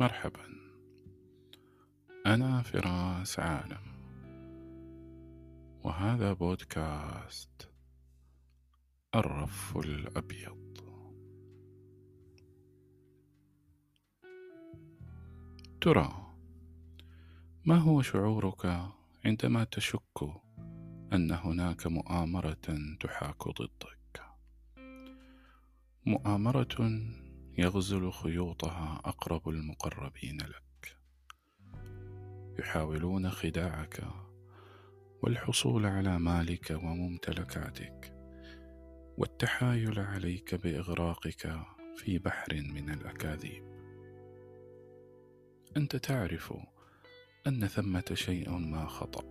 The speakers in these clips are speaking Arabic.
مرحبا، أنا فراس عالم، وهذا بودكاست الرف الأبيض. ترى ما هو شعورك عندما تشك أن هناك مؤامرة تحاك ضدك، مؤامرة يغزل خيوطها أقرب المقربين لك، يحاولون خداعك والحصول على مالك وممتلكاتك، والتحايل عليك بإغراقك في بحر من الأكاذيب. أنت تعرف أن ثمة شيء ما خطأ،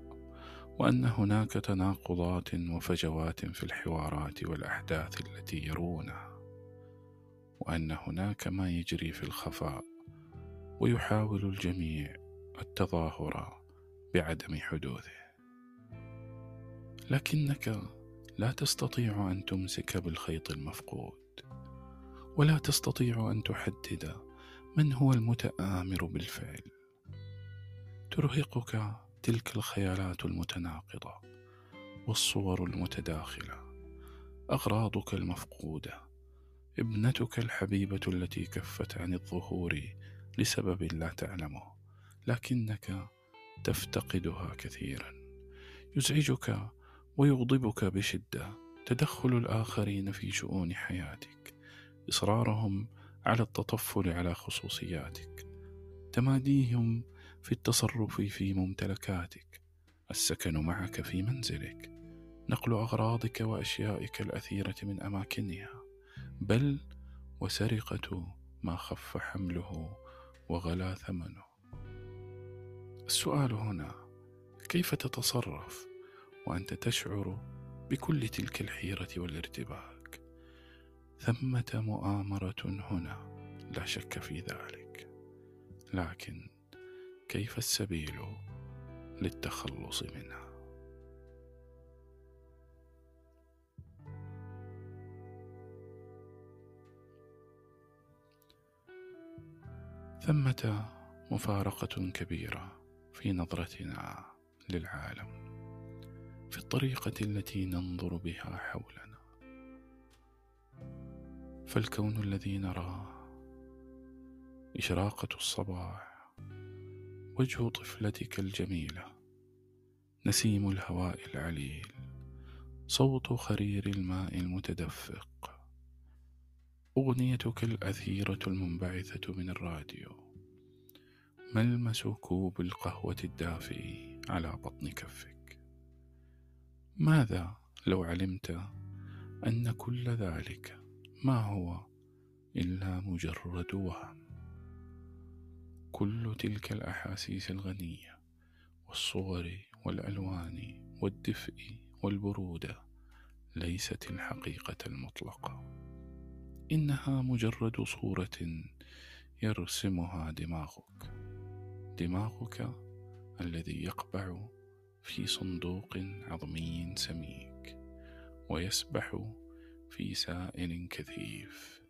وأن هناك تناقضات وفجوات في الحوارات والأحداث التي يرونها، وأن هناك ما يجري في الخفاء، ويحاول الجميع التظاهر بعدم حدوثه، لكنك لا تستطيع أن تمسك بالخيط المفقود، ولا تستطيع أن تحدد من هو المتآمر بالفعل. ترهقك تلك الخيالات المتناقضة والصور المتداخلة، أغراضك المفقودة، ابنتك الحبيبة التي كفت عن الظهور لسبب لا تعلمه، لكنك تفتقدها كثيرا. يزعجك ويغضبك بشدة تدخل الآخرين في شؤون حياتك، إصرارهم على التطفل على خصوصياتك، تماديهم في التصرف في ممتلكاتك، السكن معك في منزلك، نقل أغراضك وأشيائك الأثيرة من أماكنها، بل وسرقة ما خف حمله وغلا ثمنه. السؤال هنا، كيف تتصرف وأنت تشعر بكل تلك الحيرة والارتباك؟ ثمة مؤامرة هنا، لا شك في ذلك، لكن كيف السبيل للتخلص منها؟ ثمة مفارقة كبيرة في نظرتنا للعالم، في الطريقة التي ننظر بها حولنا، فالكون الذي نراه إشراقة الصباح، وجه طفلتك الجميلة، نسيم الهواء العليل، صوت خرير الماء المتدفق، أغنيتك الأثيرة المنبعثة من الراديو، ملمس كوب القهوة الدافئ على بطن كفك. ماذا لو علمت أن كل ذلك ما هو إلا مجرد وهم؟ كل تلك الأحاسيس الغنية والصور والألوان والدفء والبرودة ليست الحقيقة المطلقة، إنها مجرد صورة يرسمها دماغك الذي يقبع في صندوق عظمي سميك، ويسبح في سائل كثيف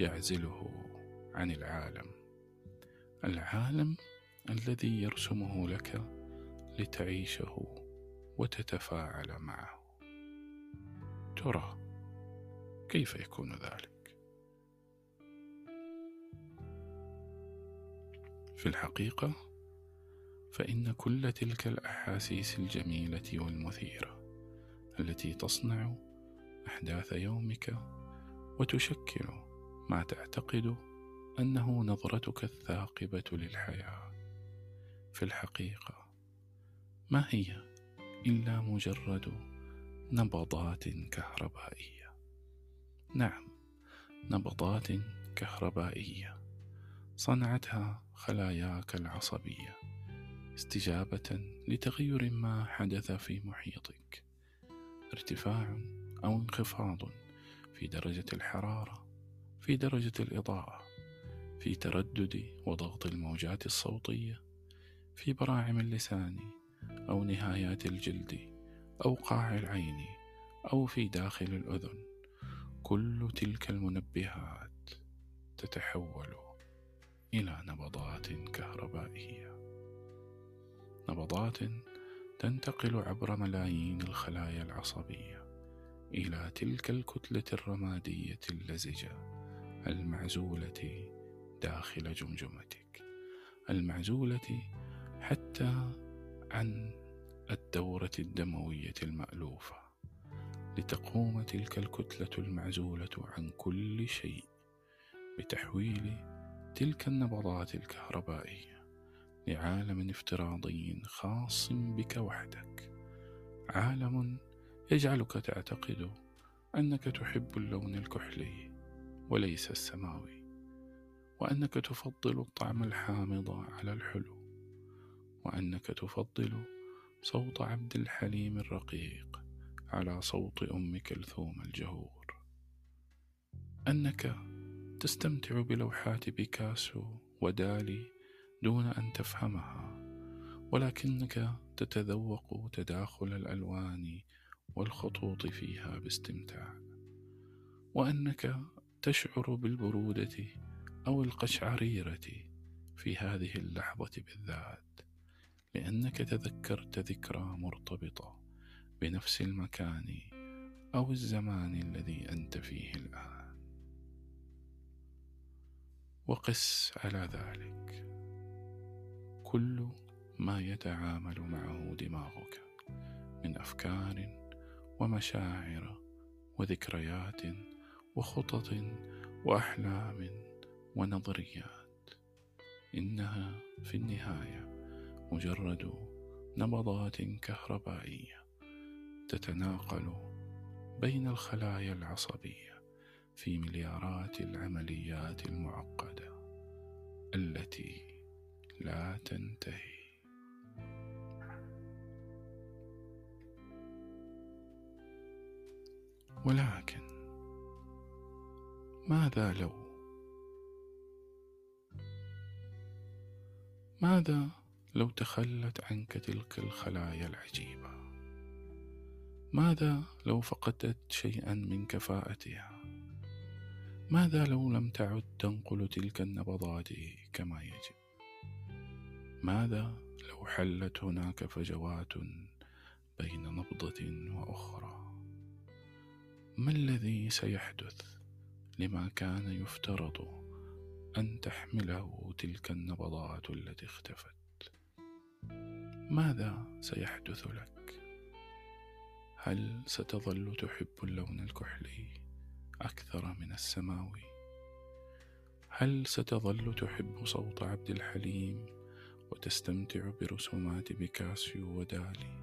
يعزله عن العالم الذي يرسمه لك لتعيشه وتتفاعل معه. ترى كيف يكون ذلك؟ في الحقيقة فإن كل تلك الأحاسيس الجميلة والمثيرة التي تصنع أحداث يومك وتشكل ما تعتقد أنه نظرتك الثاقبة للحياة، في الحقيقة ما هي إلا مجرد نبضات كهربائية. نعم، نبضات كهربائية صنعتها خلاياك العصبية استجابة لتغير ما حدث في محيطك، ارتفاع أو انخفاض في درجة الحرارة، في درجة الإضاءة، في تردد وضغط الموجات الصوتية، في براعم اللسان أو نهايات الجلد أو قاع العين أو في داخل الأذن. كل تلك المنبهات تتحول إلى نبضات كهربائية، نبضات تنتقل عبر ملايين الخلايا العصبية إلى تلك الكتلة الرمادية اللزجة المعزولة داخل جمجمتك، المعزولة حتى عن الدورة الدموية المألوفة، لتقوم تلك الكتلة المعزولة عن كل شيء بتحويل تلك النبضات الكهربائية لعالم افتراضي خاص بك وحدك، عالم يجعلك تعتقد أنك تحب اللون الكحلي وليس السماوي، وأنك تفضل الطعم الحامض على الحلو، وأنك تفضل صوت عبد الحليم الرقيق على صوت أم كلثوم الجهور، أنك تستمتع بلوحات بيكاسو ودالي دون أن تفهمها، ولكنك تتذوق تداخل الألوان والخطوط فيها باستمتاع، وأنك تشعر بالبرودة أو القشعريرة في هذه اللحظة بالذات، لأنك تذكرت ذكرى مرتبطة بنفس المكان أو الزمان الذي أنت فيه الآن. وقس على ذلك كل ما يتعامل معه دماغك من أفكار ومشاعر وذكريات وخطط وأحلام ونظريات، إنها في النهاية مجرد نبضات كهربائية تتناقل بين الخلايا العصبية في مليارات العمليات المعقدة التي لا تنتهي. ولكن ماذا لو تخلت عنك تلك الخلايا العجيبة؟ ماذا لو فقدت شيئا من كفاءتها؟ ماذا لو لم تعد تنقل تلك النبضات كما يجب؟ ماذا لو حلت هناك فجوات بين نبضة وأخرى؟ ما الذي سيحدث لما كان يفترض أن تحمله تلك النبضات التي اختفت؟ ماذا سيحدث لك؟ هل ستظل تحب اللون الكحلي أكثر من السماوي؟ هل ستظل تحب صوت عبد الحليم وتستمتع برسومات بيكاسو ودالي؟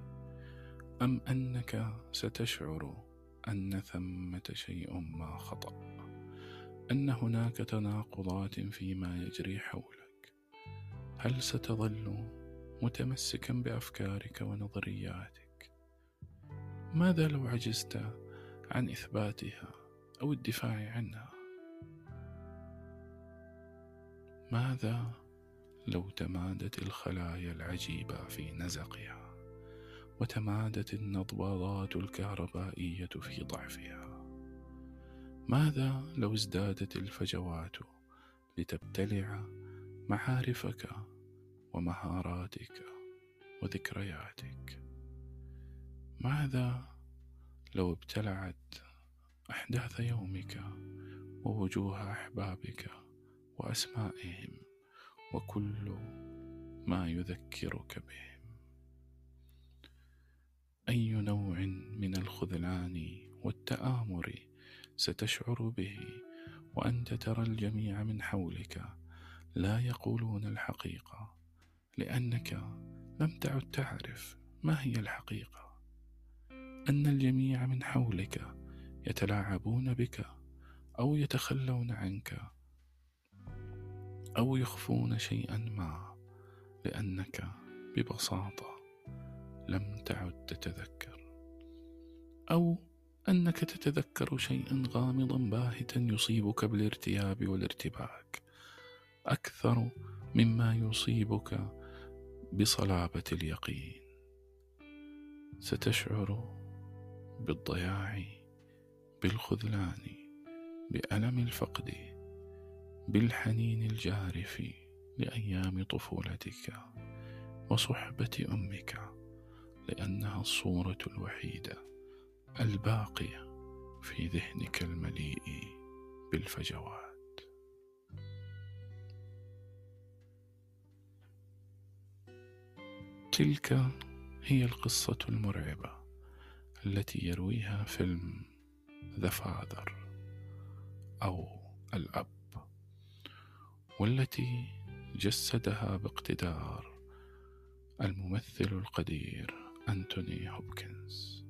أم أنك ستشعر أن ثمة شيء ما خطأ، أن هناك تناقضات فيما يجري حولك؟ هل ستظل متمسكا بأفكارك ونظرياتك؟ ماذا لو عجزت عن إثباتها أو الدفاع عنها؟ ماذا لو تمادت الخلايا العجيبة في نزقها وتمادت النبضات الكهربائية في ضعفها؟ ماذا لو ازدادت الفجوات لتبتلع معارفك ومهاراتك وذكرياتك؟ ماذا لو ابتلعت أحداث يومك ووجوه أحبابك وأسمائهم وكل ما يذكرك بهم؟ أي نوع من الخذلان والتآمر ستشعر به وأنت ترى الجميع من حولك لا يقولون الحقيقة، لأنك لم تعد تعرف ما هي الحقيقة، أن الجميع من حولك يتلاعبون بك أو يتخلون عنك أو يخفون شيئا ما، لأنك ببساطة لم تعد تتذكر، أو أنك تتذكر شيئا غامضا باهتا يصيبك بالارتياب والارتباك أكثر مما يصيبك بصلابة اليقين. ستشعر بالضياع، بالخذلان، بألم الفقد، بالحنين الجارف، لأيام طفولتك وصحبة أمك، لأنها الصورة الوحيدة الباقية في ذهنك المليء بالفجوات. تلك هي القصة المرعبة التي يرويها فيلم The Father أو الأب، والتي جسدها باقتدار الممثل القدير أنتوني هوبكنز.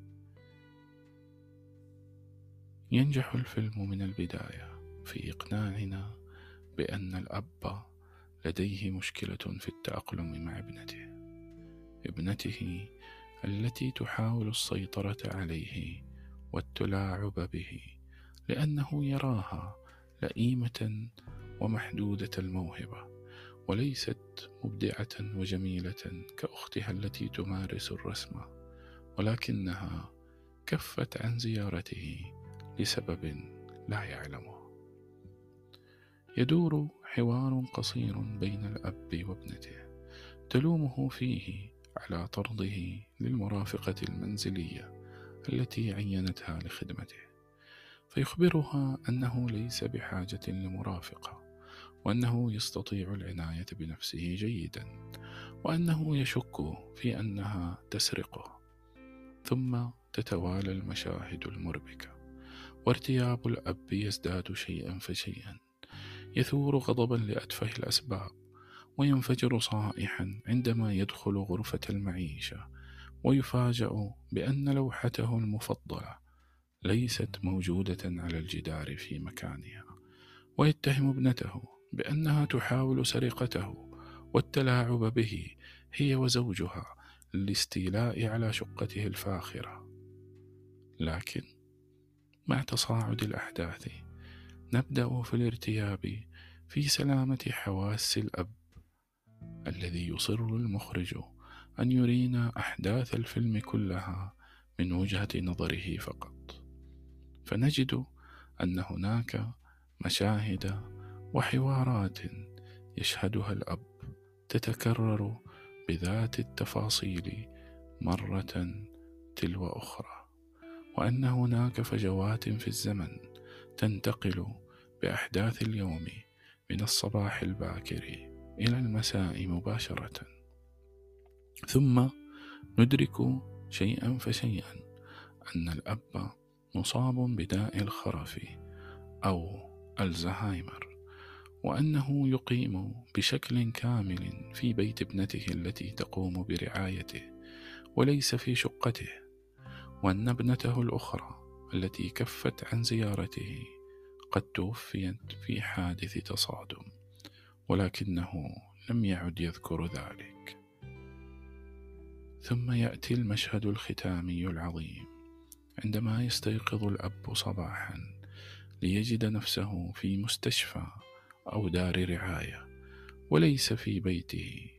ينجح الفيلم من البداية في إقناعنا بأن الأب لديه مشكلة في التأقلم مع ابنته التي تحاول السيطرة عليه والتلاعب به، لأنه يراها لئيمة ومحدودة الموهبة وليست مبدعة وجميلة كأختها التي تمارس الرسم، ولكنها كفت عن زيارته لسبب لا يعلمه. يدور حوار قصير بين الأب وابنته، تلومه فيه على طرده للمرافقة المنزلية التي عينتها لخدمته، فيخبرها أنه ليس بحاجة لمرافقة، وأنه يستطيع العناية بنفسه جيدا، وأنه يشك في أنها تسرقه. ثم تتوالى المشاهد المربكة، وارتياب الأب يزداد شيئا فشيئا، يثور غضبا لأتفه الأسباب، وينفجر صائحا عندما يدخل غرفة المعيشة ويفاجأ بأن لوحته المفضلة ليست موجودة على الجدار في مكانها، ويتهم ابنته بأنها تحاول سرقته والتلاعب به هي وزوجها للاستيلاء على شقته الفاخرة. لكن مع تصاعد الأحداث نبدأ في الارتياب في سلامة حواس الأب، الذي يصر المخرج أن يرينا أحداث الفيلم كلها من وجهة نظره فقط، فنجد أن هناك مشاهد وحوارات يشهدها الأب تتكرر بذات التفاصيل مرة تلو أخرى، وأن هناك فجوات في الزمن تنتقل بأحداث اليوم من الصباح الباكر إلى المساء مباشرة. ثم ندرك شيئا فشيئا أن الأب مصاب بداء الخرف أو الزهايمر، وأنه يقيم بشكل كامل في بيت ابنته التي تقوم برعايته وليس في شقته، وأن ابنته الأخرى التي كفت عن زيارته قد توفيت في حادث تصادم، ولكنه لم يعد يذكر ذلك. ثم يأتي المشهد الختامي العظيم عندما يستيقظ الأب صباحا ليجد نفسه في مستشفى أو دار رعاية وليس في بيته.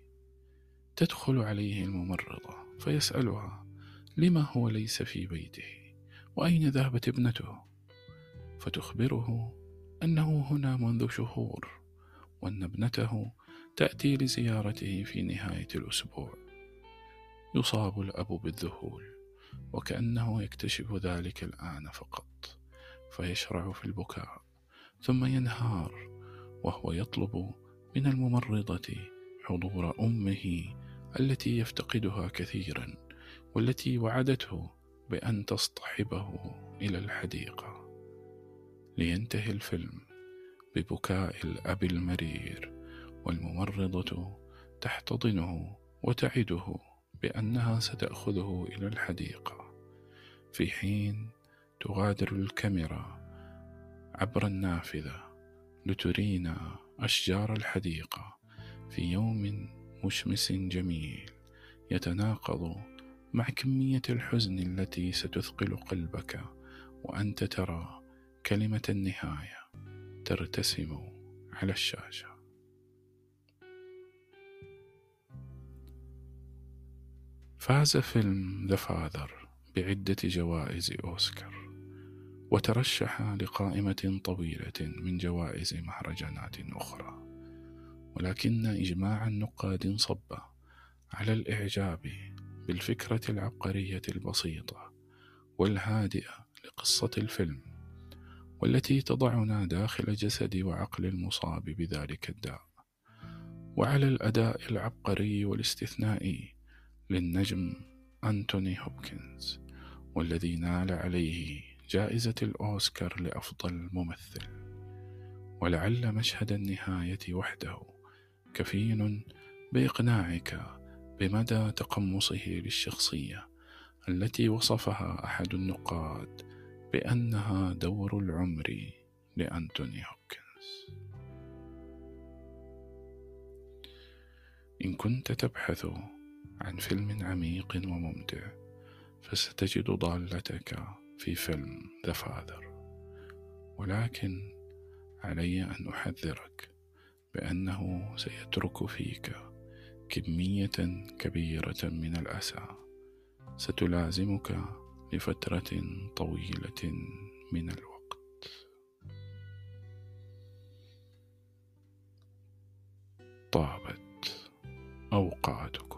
تدخل عليه الممرضة فيسألها لما هو ليس في بيته وأين ذهبت ابنته، فتخبره أنه هنا منذ شهور، وأن ابنته تأتي لزيارته في نهاية الأسبوع. يصاب الأب بالذهول، وكأنه يكتشف ذلك الآن فقط، فيشرع في البكاء ثم ينهار، وهو يطلب من الممرضة حضور أمه التي يفتقدها كثيرا، والتي وعدته بأن تصطحبه إلى الحديقة. لينتهي الفيلم ببكاء الأب المرير، والممرضة تحتضنه وتعده بأنها ستأخذه إلى الحديقة، في حين تغادر الكاميرا عبر النافذة لترينا أشجار الحديقة في يوم مشمس جميل يتناقض مع كمية الحزن التي ستثقل قلبك وأنت ترى كلمة النهاية ترتسم على الشاشة. فاز فيلم The Father بعدة جوائز أوسكار، وترشح لقائمة طويلة من جوائز مهرجانات أخرى، ولكن إجماع النقاد صب على الإعجاب بالفكرة العبقرية البسيطة والهادئة لقصة الفيلم، والتي تضعنا داخل جسد وعقل المصاب بذلك الداء، وعلى الأداء العبقري والاستثنائي للنجم أنتوني هوبكنز، والذي نال عليه جائزة الأوسكار لأفضل ممثل. ولعل مشهد النهاية وحده كفيل بإقناعك بمدى تقمصه للشخصية التي وصفها أحد النقاد بأنها دور العمر لأنتوني هوبكنز. إن كنت تبحث عن فيلم عميق وممتع فستجد ضالتك في فيلم The Father، ولكن علي أن أحذرك بأنه سيترك فيك كمية كبيرة من الأسى ستلازمك لفترة طويلة من الوقت. طابت أوقاتك.